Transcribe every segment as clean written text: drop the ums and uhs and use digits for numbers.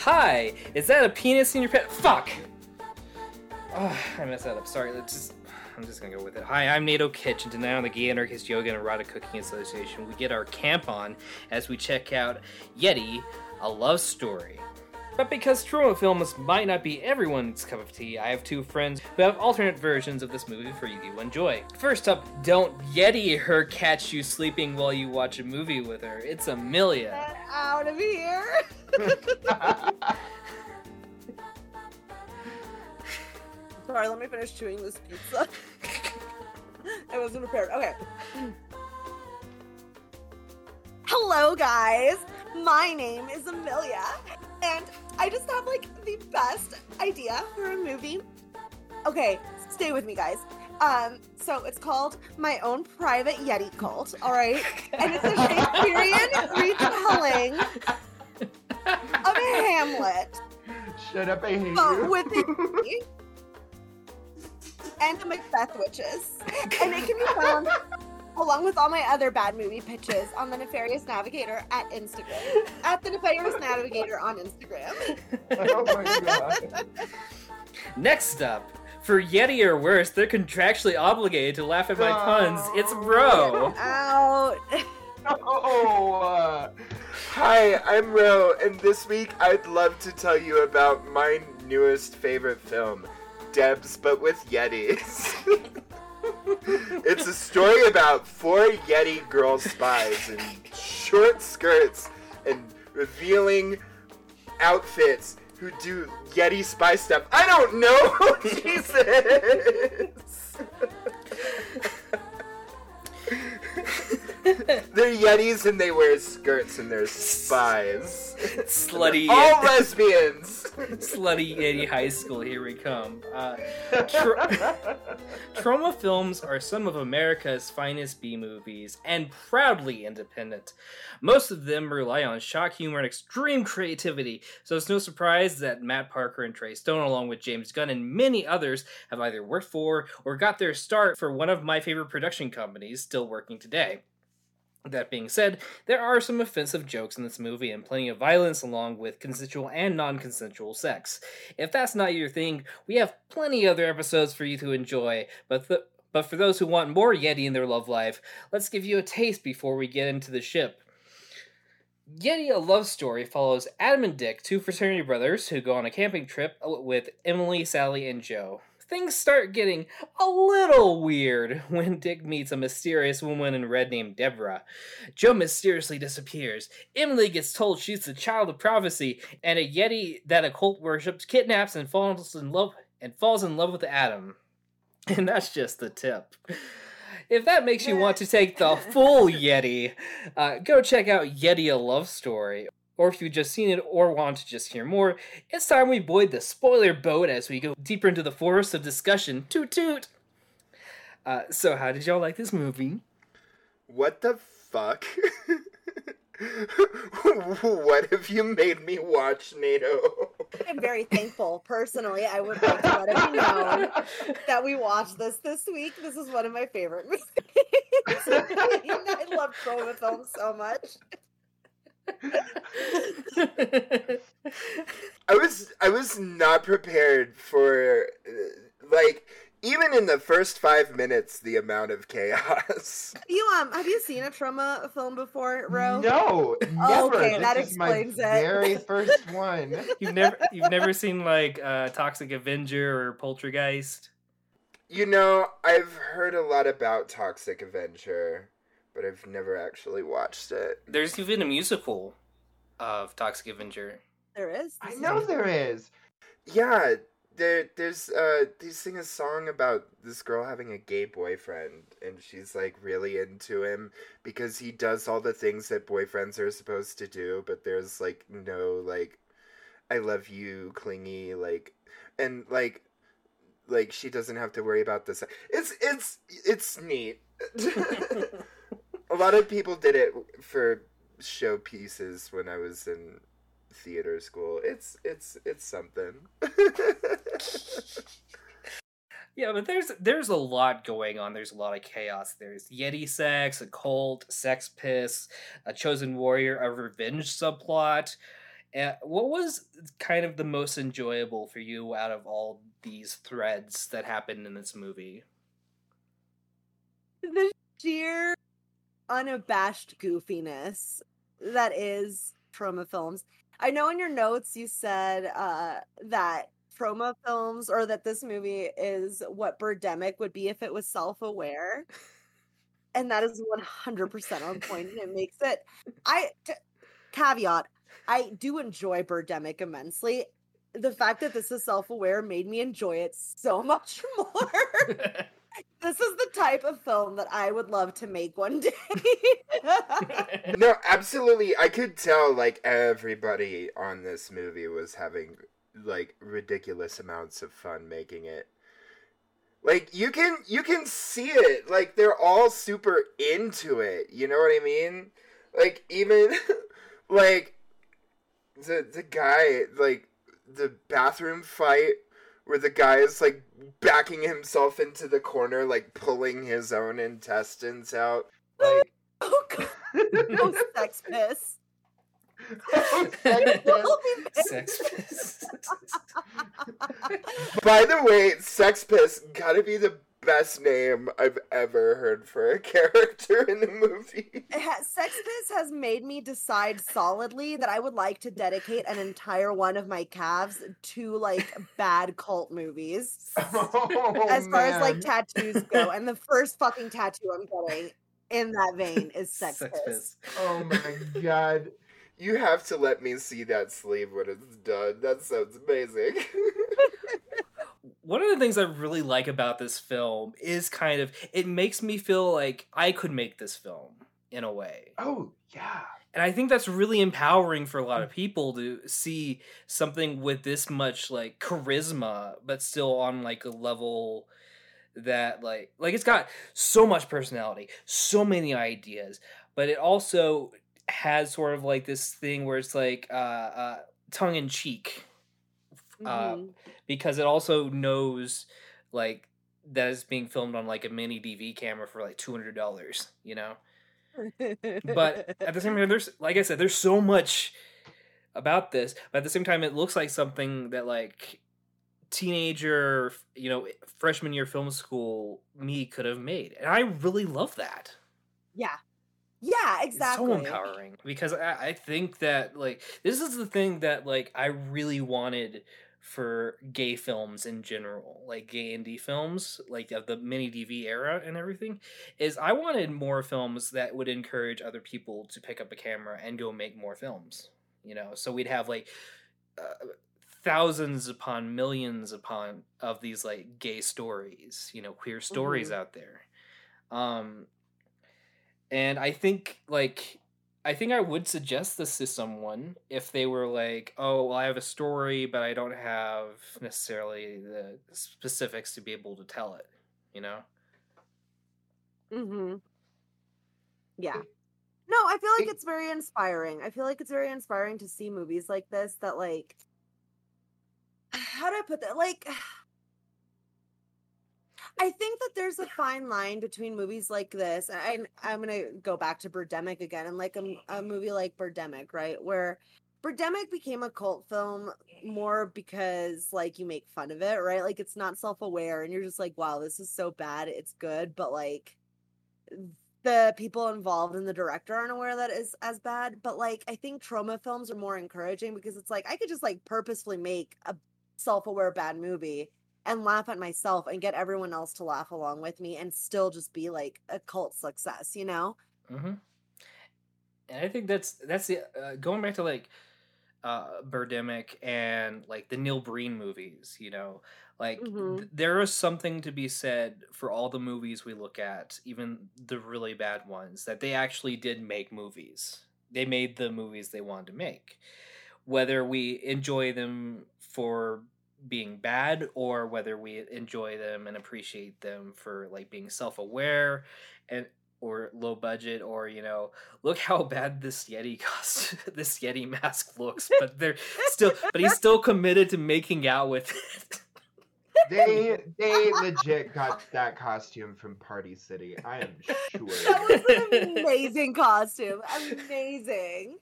Hi! Is that a penis in your pants? Fuck! Oh, I messed that up. Sorry, I'm just gonna go with it. Hi, I'm Nato Kitch, and tonight on the Gay Anarchist Yoga and Erotic Cooking Association, we get our camp on as we check out Yeti, A Love Story. But because Troma films might not be everyone's cup of tea, I have two friends who have alternate versions of this movie for you to enjoy. First up, don't Yeti her catch you sleeping while you watch a movie with her. It's Amelia. Get out of here! Sorry, let me finish chewing this pizza. I wasn't prepared. Okay. Hello, guys. My name is Amelia, and I just have, the best idea for a movie. Okay, stay with me, guys. So it's called My Own Private Yeti Cult, all right? And it's a Shakespearean retelling of Hamlet. Shut up, I hate you. With the and the Macbeth witches. And it can be found, along with all my other bad movie pitches, on the Nefarious Navigator at Instagram. At the Nefarious Navigator on Instagram. Oh my god. Next up, for Yeti or worse, they're contractually obligated to laugh at my puns. It's Ro. Out. Hi, I'm Ro, and this week I'd love to tell you about my newest favorite film, Debs, but with Yetis. It's a story about four Yeti girl spies in short skirts and revealing outfits who do Yeti spy stuff. I don't know! Jesus! They're Yetis and they wear skirts and they're spies. Slutty Yeti. All lesbians! Slutty Yeti high school, here we come. Troma films are some of America's finest B-movies and proudly independent. Most of them rely on shock humor and extreme creativity, so it's no surprise that Matt Parker and Trey Stone, along with James Gunn and many others, have either worked for or got their start for one of my favorite production companies still working today. That being said, there are some offensive jokes in this movie and plenty of violence along with consensual and non-consensual sex. If that's not your thing, we have plenty of other episodes for you to enjoy, but for those who want more Yeti in their love life, let's give you a taste before we get into the ship. Yeti, A Love Story follows Adam and Dick, two fraternity brothers who go on a camping trip with Emily, Sally, and Joe. Things start getting a little weird when Dick meets a mysterious woman in red named Deborah. Joe mysteriously disappears. Emily gets told she's the child of prophecy, and a Yeti that a cult worships kidnaps and falls in love with Adam. And that's just the tip. If that makes you want to take the full Yeti, go check out Yeti: A Love Story. Or if you've just seen it or want to just hear more, it's time we board the spoiler boat as we go deeper into the forest of discussion. Toot toot! So how did y'all like this movie? What the fuck? What have you made me watch, Nato? I'm very thankful. Personally, I would like to let it be known that we watched this week. This is one of my favorite movies. I love Troma films so much. I was not prepared for even in the first 5 minutes the amount of chaos. You have you seen a Troma film before, Ro? No, never. Okay, that explains it. Very first one. You've never seen Toxic Avenger or Poltergeist? I've heard a lot about Toxic Avenger, but I've never actually watched it. There's even a musical of Toxic Avenger. There is? I know there is! Yeah, there's they sing a song about this girl having a gay boyfriend, and she's, really into him because he does all the things that boyfriends are supposed to do, but there's, no, I love you, clingy, and, she doesn't have to worry about this. It's neat. A lot of people did it for showpieces when I was in theater school. It's something. Yeah, but there's a lot going on. There's a lot of chaos. There's Yeti sex, a cult, sex piss, a chosen warrior, a revenge subplot. What was kind of the most enjoyable for you out of all these threads that happened in this movie? The sheer unabashed goofiness that is Troma films. I know in your notes you said that Troma films, or that this movie is what Birdemic would be if it was self-aware. And that is 100% on point, and it makes it... Caveat, I do enjoy Birdemic immensely. The fact that this is self-aware made me enjoy it so much more. This is the type of film that I would love to make one day. No, absolutely. I could tell, like, everybody on this movie was having, like, ridiculous amounts of fun making it. Like, you can see it. Like, they're all super into it. You know what I mean? Like, even, like, the guy, like, the bathroom fight where the guy is, like, backing himself into the corner, like, pulling his own intestines out. Like... Oh, God. No sex piss. Oh, sex piss. By the way, sex piss gotta be the best name I've ever heard for a character in the movie. Sex piss has made me decide solidly that I would like to dedicate an entire one of my calves to, like, bad cult movies. Oh, as far as, like, tattoos go, and the first fucking tattoo I'm getting in that vein is sex piss. Oh my god. You have to let me see that sleeve when it's done. That sounds amazing. One of the things I really like about this film is kind of, it makes me feel like I could make this film in a way. Oh, yeah. And I think that's really empowering for a lot of people to see something with this much, like, charisma, but still on, like, a level that, like it's got so much personality, so many ideas, but it also... has sort of like this thing where it's like tongue in cheek, because it also knows, like, that it's being filmed on, like, a mini DV camera for like $200, you know. But at the same time, there's, like I said, there's so much about this. But at the same time, it looks like something that, like, teenager, you know, freshman year film school me could have made, and I really love that. Yeah. Yeah, exactly. It's so empowering, because I think that, like, this is the thing that, like, I really wanted for gay films in general, like gay indie films, like of the mini DV era and everything, is I wanted more films that would encourage other people to pick up a camera and go make more films, you know? So we'd have, like, thousands upon millions upon of these, like, gay stories, you know, queer stories out there. And I think, like, I would suggest this to someone if they were like, oh, well, I have a story, but I don't have necessarily the specifics to be able to tell it, you know? Mm-hmm. Yeah. No, I feel like it's very inspiring. I feel like it's very inspiring to see movies like this that, like, how do I put that? Like... I think that there's a fine line between movies like this, and I'm going to go back to Birdemic again, and, like, a movie like Birdemic, right? Where Birdemic became a cult film more because, like, you make fun of it, right? Like, it's not self-aware, and you're just like, wow, this is so bad, it's good, but, like, the people involved and the director aren't aware that it's as bad. But, like, I think Troma films are more encouraging because it's like, I could just, like, purposefully make a self-aware bad movie and laugh at myself and get everyone else to laugh along with me and still just be, like, a cult success, you know? Mm-hmm. And I think that's the, going back to, like, Birdemic and, like, the Neil Breen movies, you know? Like, there is something to be said for all the movies we look at, even the really bad ones, that they actually did make movies. They made the movies they wanted to make. Whether we enjoy them for... being bad, or whether we enjoy them and appreciate them for, like, being self-aware and or low budget, or, you know, look how bad this Yeti cost this Yeti mask looks, but they're still but he's still committed to making out with it. They legit got that costume from Party City, I am sure. That was an amazing costume. Amazing.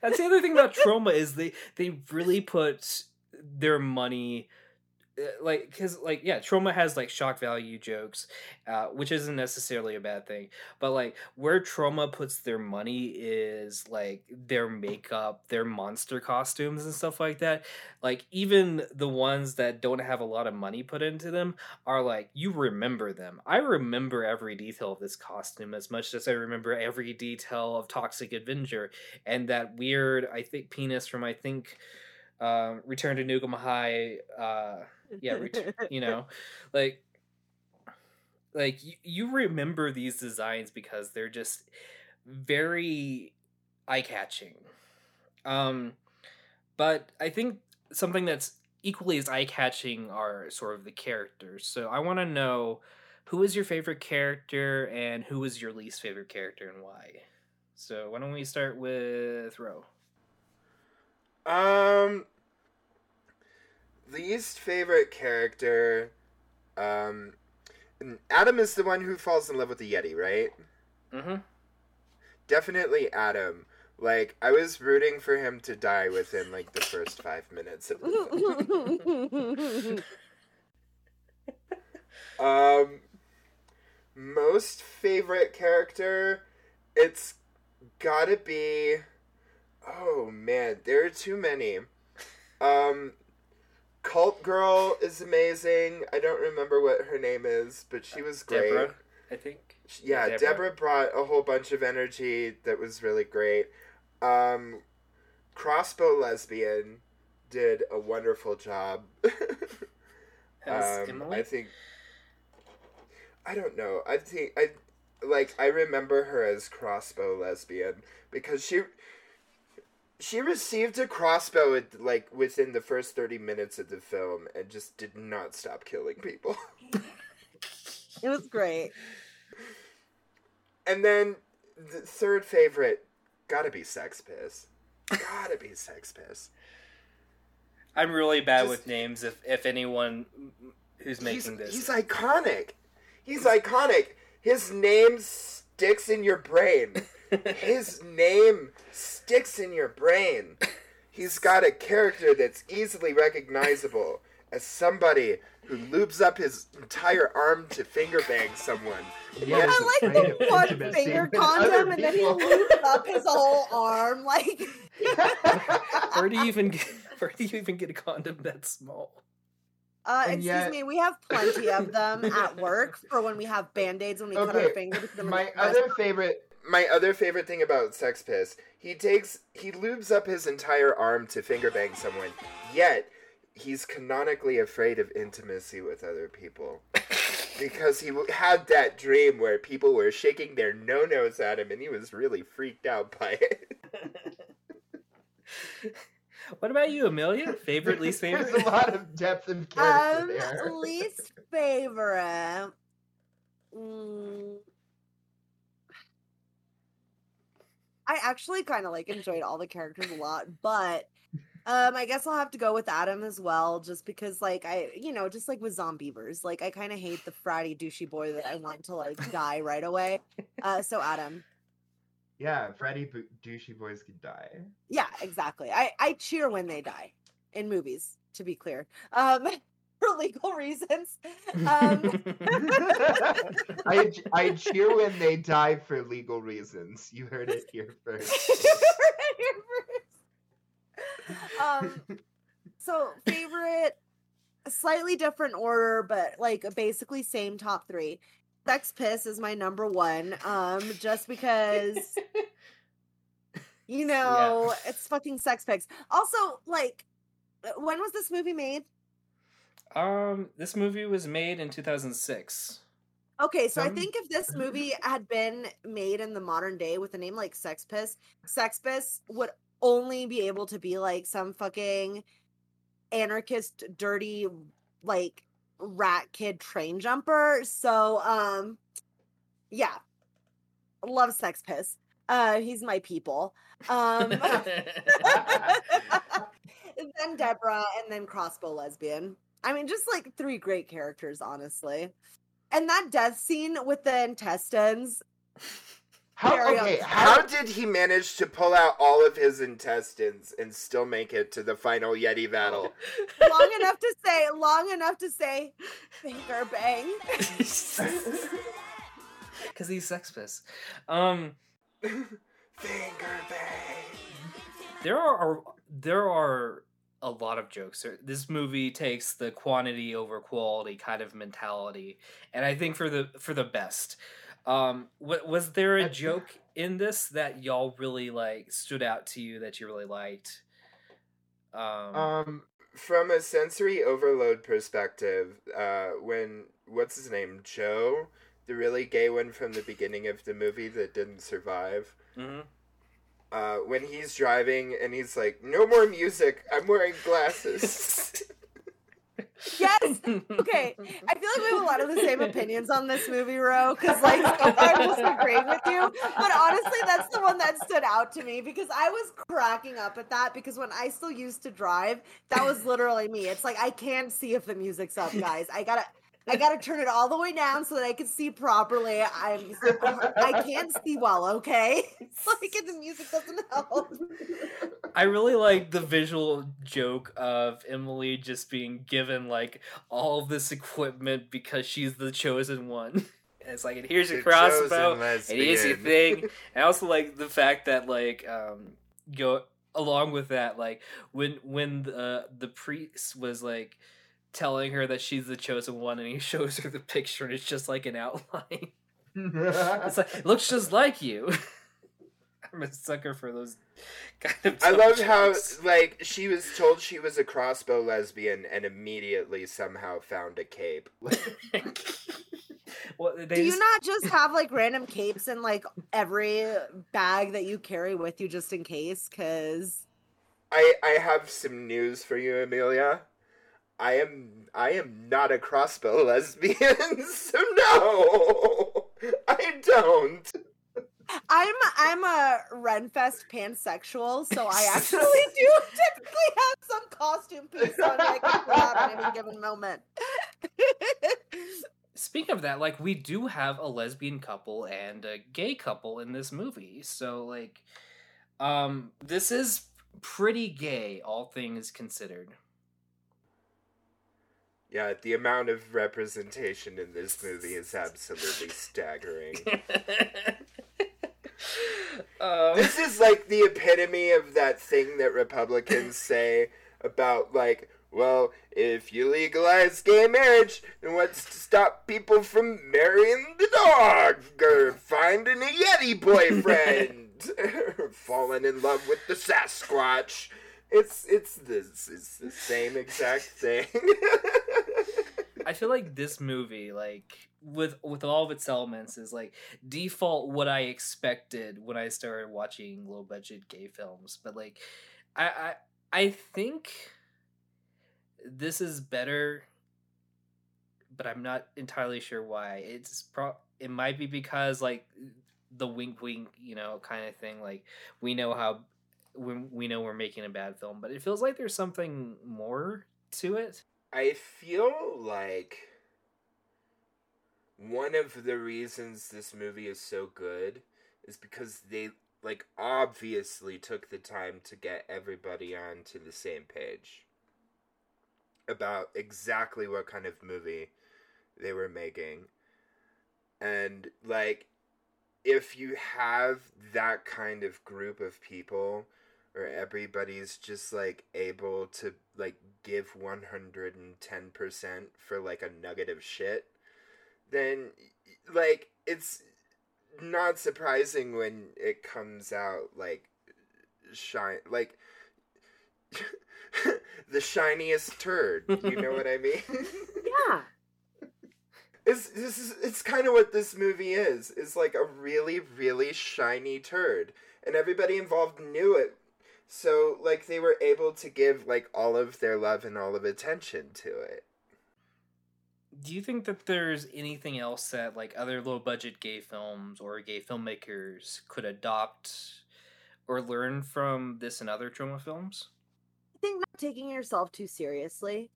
That's the other thing about Troma is they really put their money, like, because, like, yeah, Troma has, like, shock value jokes, which isn't necessarily a bad thing, but, like, where Troma puts their money is, like, their makeup, their monster costumes and stuff like that. Like, even the ones that don't have a lot of money put into them are, like, you remember them. I remember every detail of this costume as much as I remember every detail of Toxic Avenger and that weird, I think, penis from, I think, Return to Nugum High, you know, like you remember these designs because they're just very eye-catching. But I think something that's equally as eye-catching are sort of the characters. So I want to know, who is your favorite character and who is your least favorite character and why? So why don't we start with Ro? Least favorite character, Adam is the one who falls in love with the Yeti, right? Mm-hmm. Definitely Adam. Like, I was rooting for him to die within, like, the first 5 minutes of the film. Most favorite character, it's gotta be... Oh, man, there are too many. Cult Girl is amazing. I don't remember what her name is, but she was great. Deborah, I think. Yeah, Deborah brought a whole bunch of energy that was really great. Crossbow Lesbian did a wonderful job. I think... I don't know. I think... I remember her as Crossbow Lesbian because she... She received a crossbow within the first 30 minutes of the film and just did not stop killing people. It was great. And then the third favorite, gotta be Sex Piss. I'm really bad with names if anyone who's making this. He's iconic. His name sticks in your brain. He's got a character that's easily recognizable as somebody who lubes up his entire arm to finger bang someone. Yeah, I like the one finger condom and then he lubes up his whole arm. Like, where do you even get a condom that small? Excuse me, we have plenty of them at work for when we have band-aids when we cut our fingers. My other favorite thing about Sex Piss, he lubes up his entire arm to finger bang someone, yet he's canonically afraid of intimacy with other people. Because he had that dream where people were shaking their no-nos at him and he was really freaked out by it. What about you, Amelia? Favorite, least favorite? There's a lot of depth of character there. Least favorite... I actually kind of enjoyed all the characters a lot, but I guess I'll have to go with Adam as well, just because I with Zombievers, I kind of hate the fratty douchey boy that I want to die right away. So Adam. Yeah, fratty douchey boys can die. Yeah, exactly. I cheer when they die in movies, to be clear. For legal reasons. I cheer when they die for legal reasons. You heard it here first. So favorite, a slightly different order, but basically same top three. Sex Piss is my number one. Just because, it's fucking Sex Piss. Also, when was this movie made? This movie was made in 2006. Okay, so I think if this movie had been made in the modern day with a name like Sex Piss would only be able to be some fucking anarchist, dirty, rat kid train jumper. So, yeah. Love Sex Piss. He's my people. Then Deborah, and then Crossbow Lesbian. I mean, just three great characters, honestly. And that death scene with the intestines. How did he manage to pull out all of his intestines and still make it to the final Yeti battle? Long enough to say, finger bang. Because he's Sex Piss. Finger bang. There are a lot of jokes. This movie takes the quantity over quality kind of mentality, and I think for the best. Was there a joke in this that y'all really like stood out to you that you really liked? From a sensory overload perspective, when what's his name, Joe, the really gay one from the beginning of the movie that didn't survive, mm-hmm. When he's driving and he's like, "No more music, I'm wearing glasses." Yes. Okay. I feel like we have a lot of the same opinions on this movie, Ro, because like I was agreeing with you, but honestly, that's the one that stood out to me because I was cracking up at that because when I still used to drive, that was literally me. It's like I can't see if the music's up, guys. I gotta turn it all the way down so that I can see properly. I can't see well, okay? It's like the music doesn't help. I really like the visual joke of Emily just being given like all this equipment because she's the chosen one. And it's like, and here's your crossbow, and here's your thing. And I also like the fact that like go along with that, like when the priest was like telling her that she's the chosen one, and he shows her the picture, and it's just like an outline. It's like, it looks just like you. I'm a sucker for those kind of jokes. I love how, like, she was told she was a crossbow lesbian and immediately somehow found a cape. Well, you not just have, like, random capes in, like, every bag that you carry with you just in case? Because I have some news for you, Amelia. I am not a crossbow lesbian, so no, I don't. I'm a Renfest pansexual, so I actually do typically have some costume piece on that I can pull out at any given moment. Speaking of that, like, we do have a lesbian couple and a gay couple in this movie, so like, this is pretty gay, all things considered. Yeah, the amount of representation in this movie is absolutely staggering. This is like the epitome of that thing that Republicans say about, like, well, if you legalize gay marriage, then what's to stop people from marrying the dog or finding a Yeti boyfriend or falling in love with the Sasquatch? It's the same exact thing. I feel like this movie, like, with all of its elements, is like default what I expected when I started watching low budget gay films. But like, I think this is better, but I'm not entirely sure why. It might be because, like, the wink wink, you know, kind of thing. Like, we know how. When we know we're making a bad film, but it feels like there's something more to it. I feel like one of the reasons this movie is so good is because they, like, obviously took the time to get everybody onto the same page about exactly what kind of movie they were making. And, like, if you have that kind of group of people or everybody's just, like, able to, like, give 110% for, like, a nugget of shit, then, like, it's not surprising when it comes out, like, like, the shiniest turd, you know what I mean? Yeah. It's kind of what this movie is. It's like a really, really shiny turd. And everybody involved knew it. So, like, they were able to give, like, all of their love and all of attention to it. Do you think that there's anything else that, like, other low-budget gay films or gay filmmakers could adopt or learn from this and other Troma films? I think not taking yourself too seriously.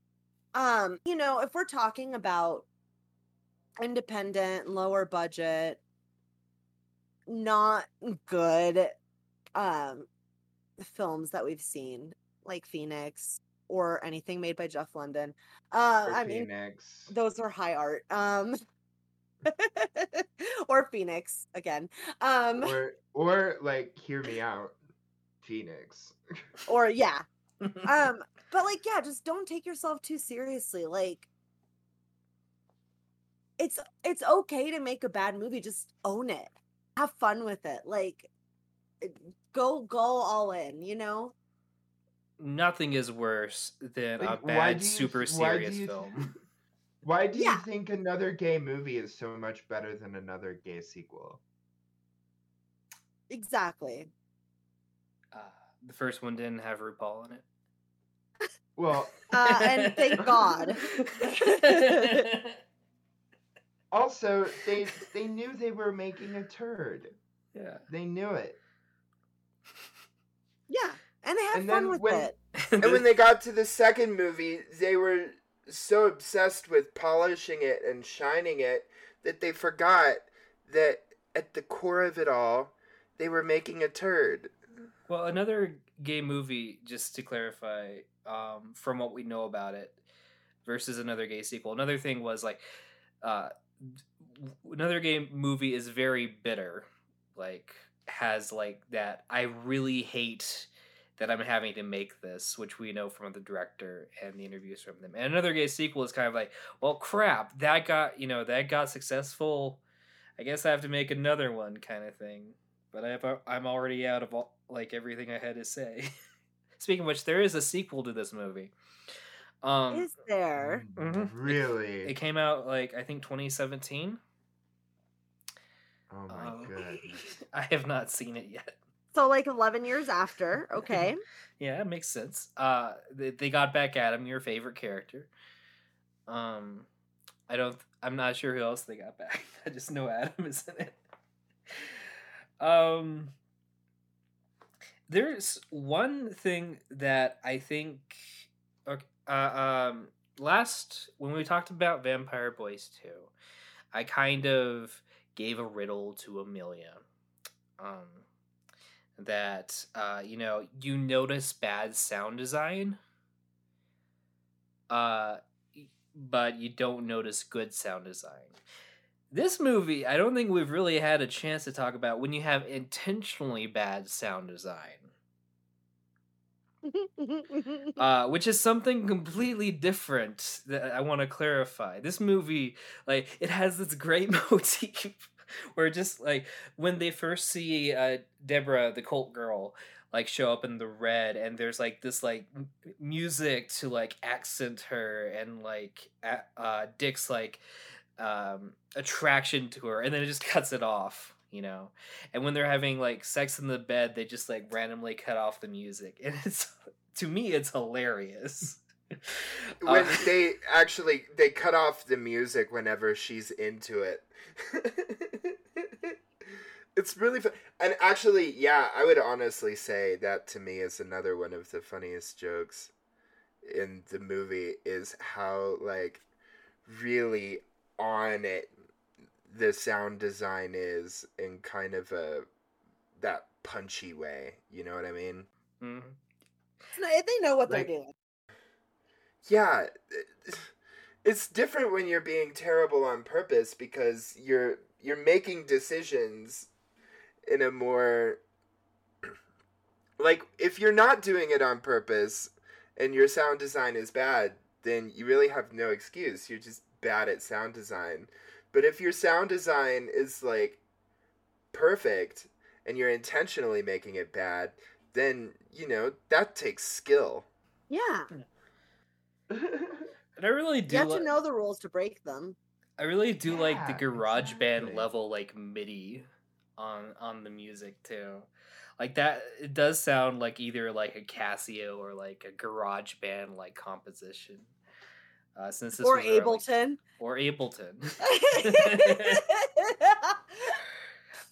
You know, if we're talking about independent, lower budget not good films that we've seen, like Phoenix or anything made by Jeff London. I mean, Phoenix. Those are high art. Or Phoenix again. Or like, hear me out, Phoenix. Or yeah. But like, yeah, just don't take yourself too seriously. Like, it's okay to make a bad movie. Just own it. Have fun with it. Like, go all in, you know? Nothing is worse than a bad, super serious film. Why do you think Another Gay Movie is so much better than Another Gay Sequel? Exactly. The first one didn't have RuPaul in it. Well... and thank God. Also, they knew they were making a turd. Yeah. They knew it. Yeah. And they had fun with it. And when they got to the second movie, they were so obsessed with polishing it and shining it that they forgot that at the core of it all, they were making a turd. Well, Another Gay Movie, just to clarify, from what we know about it, versus Another Gay Sequel. Another thing was, like, Another Gay Movie is very bitter. Like, has, like, that I really hate that I'm having to make this, which we know from the director and the interviews from them. And Another Gay Sequel is kind of like, well, crap, that got successful. I guess I have to make another one kind of thing. But I'm already out of all, like, everything I had to say. Speaking of which, there is a sequel to this movie. Is there? Mm-hmm. Really? It came out, like, I think 2017. Oh, my God. I have not seen it yet. So, like, 11 years after, okay. Yeah, it makes sense. They got back at him, your favorite character. I'm not sure who else they got back. I just know Adam is in it. There's one thing that I think... Okay, last, when we talked about Vampire Boys 2, I kind of gave a riddle to Amelia. That you notice bad sound design, but you don't notice good sound design. This movie, I don't think we've really had a chance to talk about when you have intentionally bad sound design, which is something completely different that I want to clarify. This movie, like, it has this great motif. Where just, like, when they first see Deborah, the cult girl, like, show up in the red, and there's, like, this, like, music to, like, accent her and, like, Dick's, like, attraction to her, and then it just cuts it off, you know? And when they're having, like, sex in the bed, they just, like, randomly cut off the music. And it's, to me, it's hilarious. When they cut off the music whenever she's into it. It's really fun. And actually, yeah, I would honestly say that to me is another one of the funniest jokes in the movie is how, like, really on it the sound design is in kind of that punchy way. You know what I mean? Mm-hmm. They know what, like, they're doing. Yeah, it's different when you're being terrible on purpose because you're making decisions in a more, like, if you're not doing it on purpose and your sound design is bad, then you really have no excuse. You're just bad at sound design. But if your sound design is, like, perfect and you're intentionally making it bad, then, you know, that takes skill. Yeah. And I really do. You have to know the rules to break them. I really do like the garage band level, like, MIDI on the music too. Like, that, it does sound like either like a Casio or like a garage band like composition. Since this was Ableton. Ableton.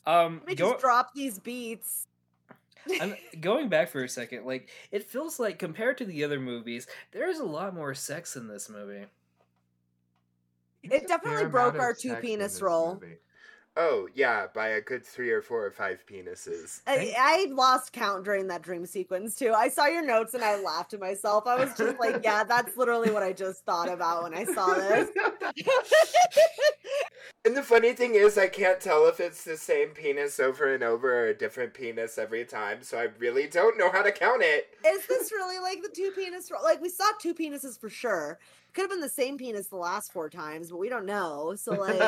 Let me just drop these beats. I'm going back for a second, like, it feels like compared to the other movies, there's a lot more sex in this movie. It definitely broke our two penis rule. Oh, yeah, by a good 3 or 4 or 5 penises. I lost count during that dream sequence, too. I saw your notes and I laughed to myself. I was just like, yeah, that's literally what I just thought about when I saw this. And the funny thing is, I can't tell if it's the same penis over and over or a different penis every time, so I really don't know how to count it. Is this really like the two penis? Like, we saw two penises for sure. Could have been the same penis the last 4 times, but we don't know. So, like, 2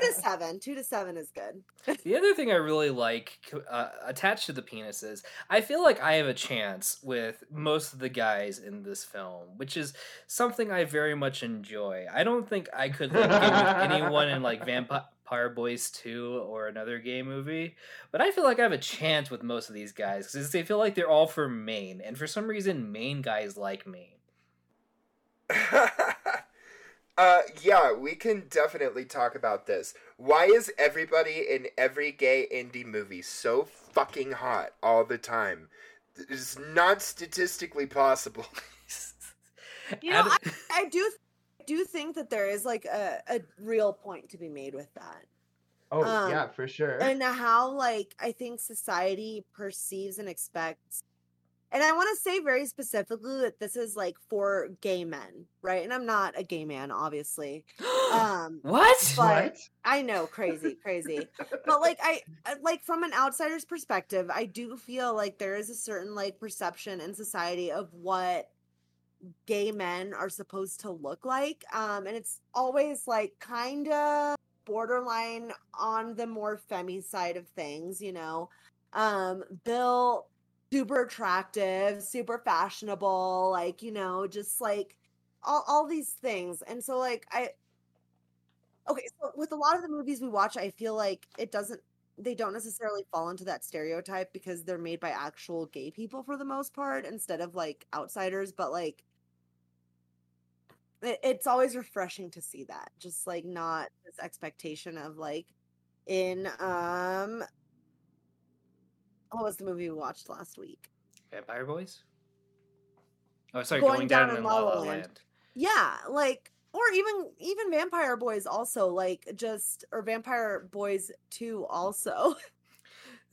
to 7. 2 to 7 is good. The other thing I really like attached to the penises, I feel like I have a chance with most of the guys in this film, which is something I very much enjoy. I don't think I could like, get with anyone in, like, Vampire Boys 2 or Another Gay Movie, but I feel like I have a chance with most of these guys because they feel like they're all from Maine, and for some reason, Maine guys like me. Yeah, we can definitely talk about this. Why is everybody in every gay indie movie so fucking hot all the time? It's not statistically possible. You know, I do think that there is like a real point to be made with that. Oh, yeah, for sure. And how like I think society perceives and expects. And I want to say very specifically that this is, like, for gay men, right? And I'm not a gay man, obviously. What? But I know, crazy. But, like, I from an outsider's perspective, I do feel like there is a certain, like, perception in society of what gay men are supposed to look like. And it's always, like, kind of borderline on the more femmy side of things, you know? Bill... super attractive, super fashionable, like, you know, just like all these things. And so like so with a lot of the movies we watch, I feel like they don't necessarily fall into that stereotype because they're made by actual gay people for the most part instead of like outsiders. But like it's always refreshing to see that, just like not this expectation of like in what was the movie we watched last week? Vampire Boys? Oh, sorry, Going Down in La La Land. Yeah, like, or even Vampire Boys also, like, just, or Vampire Boys 2 also.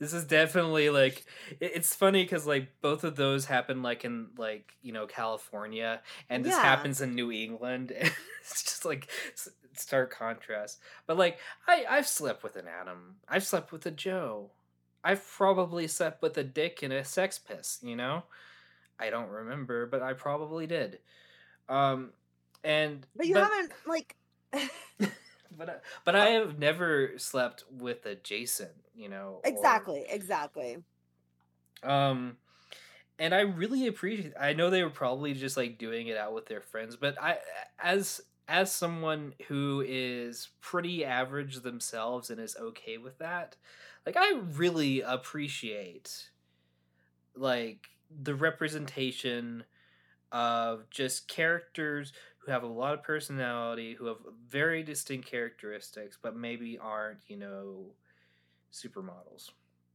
This is definitely, like, it's funny because, like, both of those happen, like, in, like, you know, California, and this happens in New England. And it's just, like, stark contrast. But, like, I've slept with an Adam. I've slept with a Joe. I've probably slept with a dick and a sex piss, you know? I don't remember, but I probably did. Haven't, like... But I have never slept with a Jason, you know? Exactly. And I really appreciate... I know they were probably just, like, doing it out with their friends, but I, as someone who is pretty average themselves and is okay with that... Like, I really appreciate, like, the representation of just characters who have a lot of personality, who have very distinct characteristics, but maybe aren't, you know, supermodels.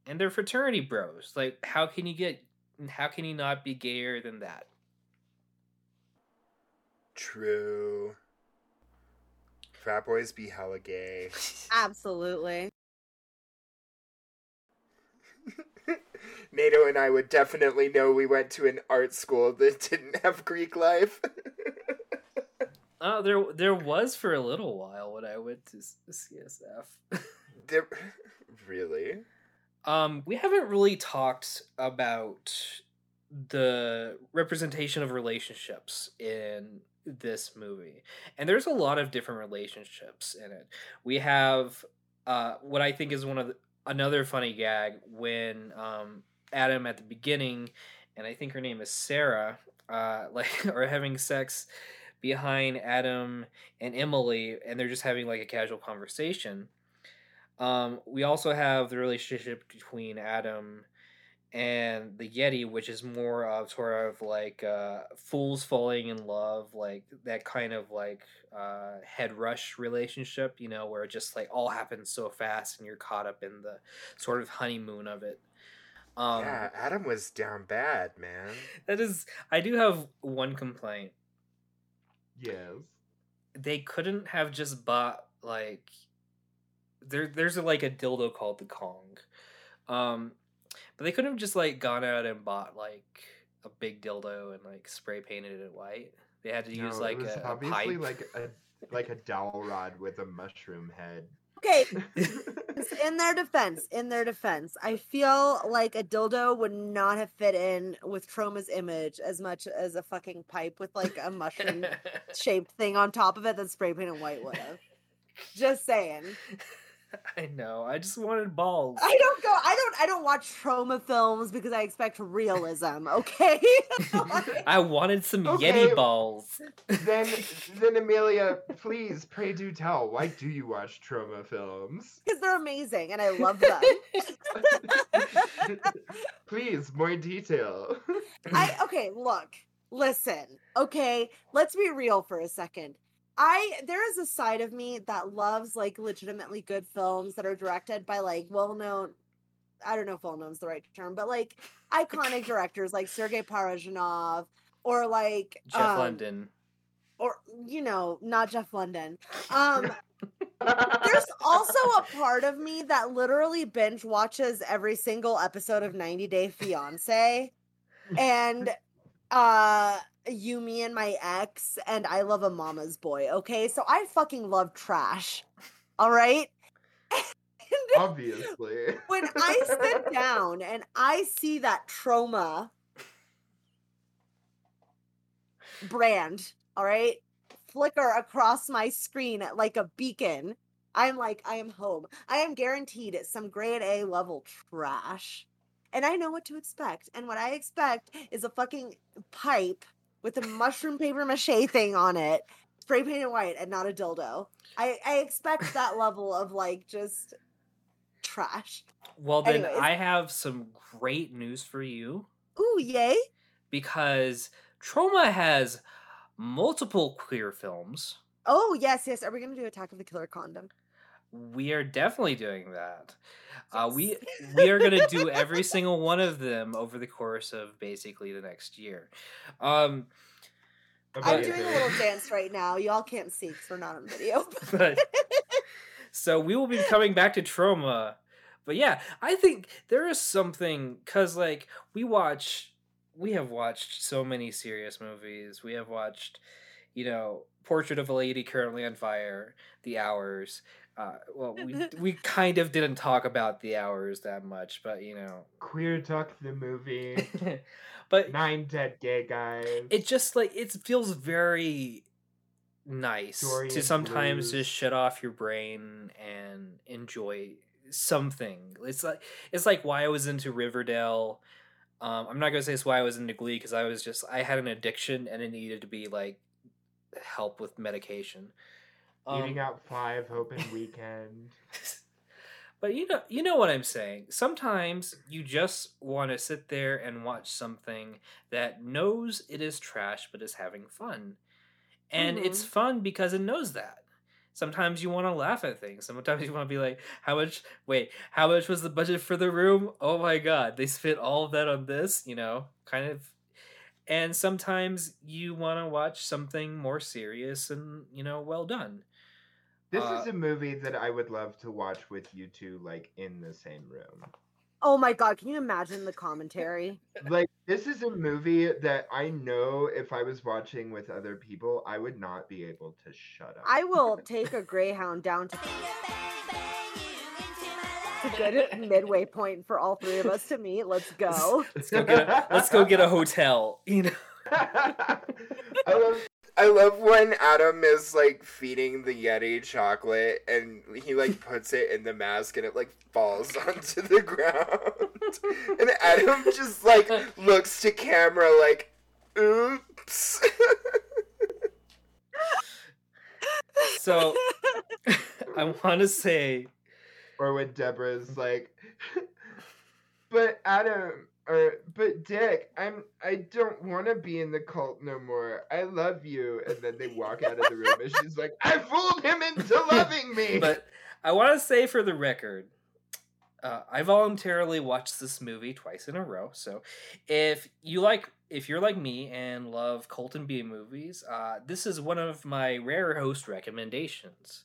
And they're fraternity bros. Like, how can you not be gayer than that? True. Frat boys be hella gay. Absolutely. Nato and I would definitely know we went to an art school that didn't have Greek life. Oh, there was for a little while when I went to CSF. Really? We haven't really talked about the representation of relationships in this movie. And there's a lot of different relationships in it. We have what I think is another funny gag when Adam at the beginning, and I think her name is Sarah, are having sex behind Adam and Emily, and they're just having like a casual conversation. We also have the relationship between Adam and the Yeti, which is more of sort of like fools falling in love, like that kind of like head rush relationship, you know, where it just like all happens so fast and you're caught up in the sort of honeymoon of it. Yeah, Adam was down bad, man. That is, I do have one complaint. Yes. They couldn't have just bought like There's like a dildo called the Kong. But they could have just like gone out and bought like a big dildo and like spray painted it white. They had to use like a obviously pipe. like a dowel rod with a mushroom head. Okay. In their defense, I feel like a dildo would not have fit in with Troma's image as much as a fucking pipe with like a mushroom shaped thing on top of it that spray painted white would have. Just saying. I know. I just wanted balls. I don't watch Troma films because I expect realism, okay? I wanted some Yeti balls. Then Amelia, please, pray do tell, why do you watch Troma films? Because they're amazing and I love them. Please, more detail. Let's be real for a second. There is a side of me that loves like legitimately good films that are directed by like well-known, I don't know if well-known's the right term, but like iconic directors like Sergei Parajanov or like Jeff London, or not Jeff London. There's also a part of me that literally binge watches every single episode of 90 Day Fiance, and You, Me, and My Ex, and I Love a Mama's Boy, okay? So I fucking love trash, all right? Obviously. When I sit down and I see that Troma brand, all right, flicker across my screen like a beacon, I'm like, I am home. I am guaranteed some grade A level trash. And I know what to expect. And what I expect is a fucking pipe with a mushroom paper mache thing on it, spray painted white, and not a dildo. I expect that level of like just trash. Well, then anyways. I have some great news for you. Ooh, yay! Because Troma has multiple queer films. Oh yes. Are we going to do Attack of the Killer Condom? We are definitely doing that. We are going to do every single one of them over the course of basically the next year. I'm doing a little dance right now. Y'all can't see because we're not on video. So we will be coming back to Troma. But yeah, I think there is something, because like we have watched so many serious movies. We have watched, Portrait of a Lady Currently on Fire, The Hours. We kind of didn't talk about The Hours that much, but Queer Duck the movie, but 9 Dead Gay Guys. It just like it feels very nice to sometimes just shut off your brain and enjoy something. It's like why I was into Riverdale. I'm not gonna say it's why I was into Glee because I had an addiction and it needed to be like help with medication. Eating Out 5, Hope and Weekend. But you know what I'm saying. Sometimes you just want to sit there and watch something that knows it is trash but is having fun. And It's fun because it knows that. Sometimes you want to laugh at things. Sometimes you want to be like, how much was the budget for The Room? Oh my God, they spent all of that on this, kind of. And sometimes you want to watch something more serious and, well done. This is a movie that I would love to watch with you two, like, in the same room. Oh my God, can you imagine the commentary? Like, this is a movie that I know if I was watching with other people, I would not be able to shut up. I will take a Greyhound down to... It's a good midway point for all three of us to meet. Let's go. Let's go get a hotel. I love when Adam is like feeding the Yeti chocolate and he like puts it in the mask and it like falls onto the ground. And Adam just like looks to camera like, oops. So I want to say. Or when Deborah's like, but Dick, I don't want to be in the cult no more. I love you. And then they walk out of the room and she's like, I fooled him into loving me. But I want to say for the record, I voluntarily watched this movie twice in a row. So if you're like me and love cult and B movies, this is one of my rare host recommendations.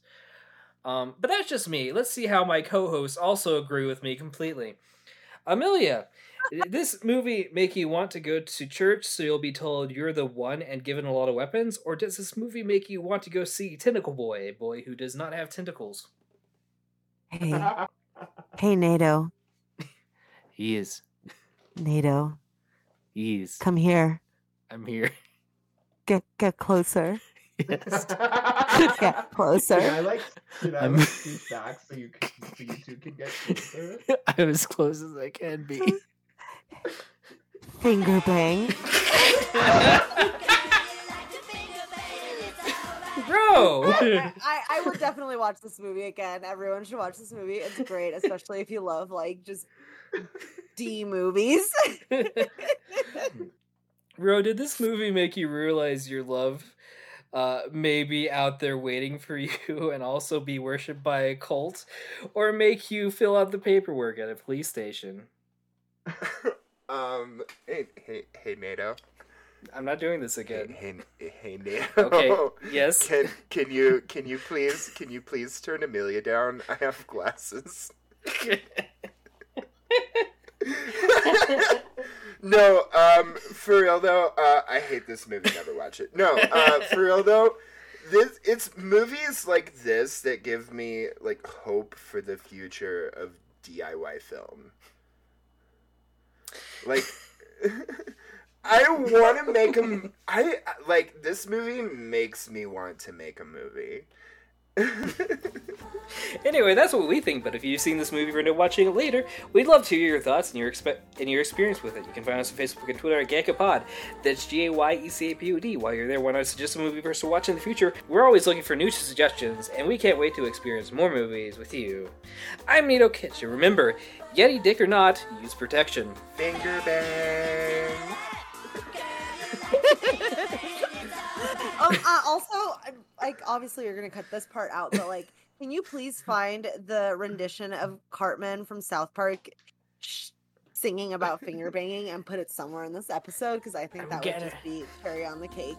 But that's just me. Let's see how my co-hosts also agree with me completely. Amelia, did this movie make you want to go to church so you'll be told you're the one and given a lot of weapons? Or does this movie make you want to go see Tentacle Boy, a boy who does not have tentacles? Hey, Nato. He is. Nato. He is. Come here. I'm here. Get closer. Yes. Get closer. Did I like scoot back so you two can get closer? I'm as close as I can be. Finger bang. Bro! I will definitely watch this movie again. Everyone should watch this movie. It's great, especially if you love, like, just D movies. Ro, did this movie make you realize your love may be out there waiting for you and also be worshipped by a cult, or make you fill out the paperwork at a police station? Hey, Nato. I'm not doing this again. Hey, Nato. Okay. Yes. Can you please turn Amelia down? I have glasses. No, for real though, I hate this movie, never watch it. No, for real though, it's movies like this that give me, like, hope for the future of DIY film. Like, I want to make a, like, this movie makes me want to make a movie. Anyway, that's what we think, but if you've seen this movie or no watching it later, we'd love to hear your thoughts and your experience with it. You can find us on Facebook and Twitter at GAYECAPod. That's GAYECAPOD. While you're there, why not suggest a movie for us to watch in the future? We're always looking for new suggestions, and we can't wait to experience more movies with you. I'm Nato Kitch, and remember, Yeti dick or not, use protection. Finger bang! Also, like, obviously you're going to cut this part out, but, like, can you please find the rendition of Cartman from South Park singing about finger banging and put it somewhere in this episode? Because I think that would just be cherry on the cake.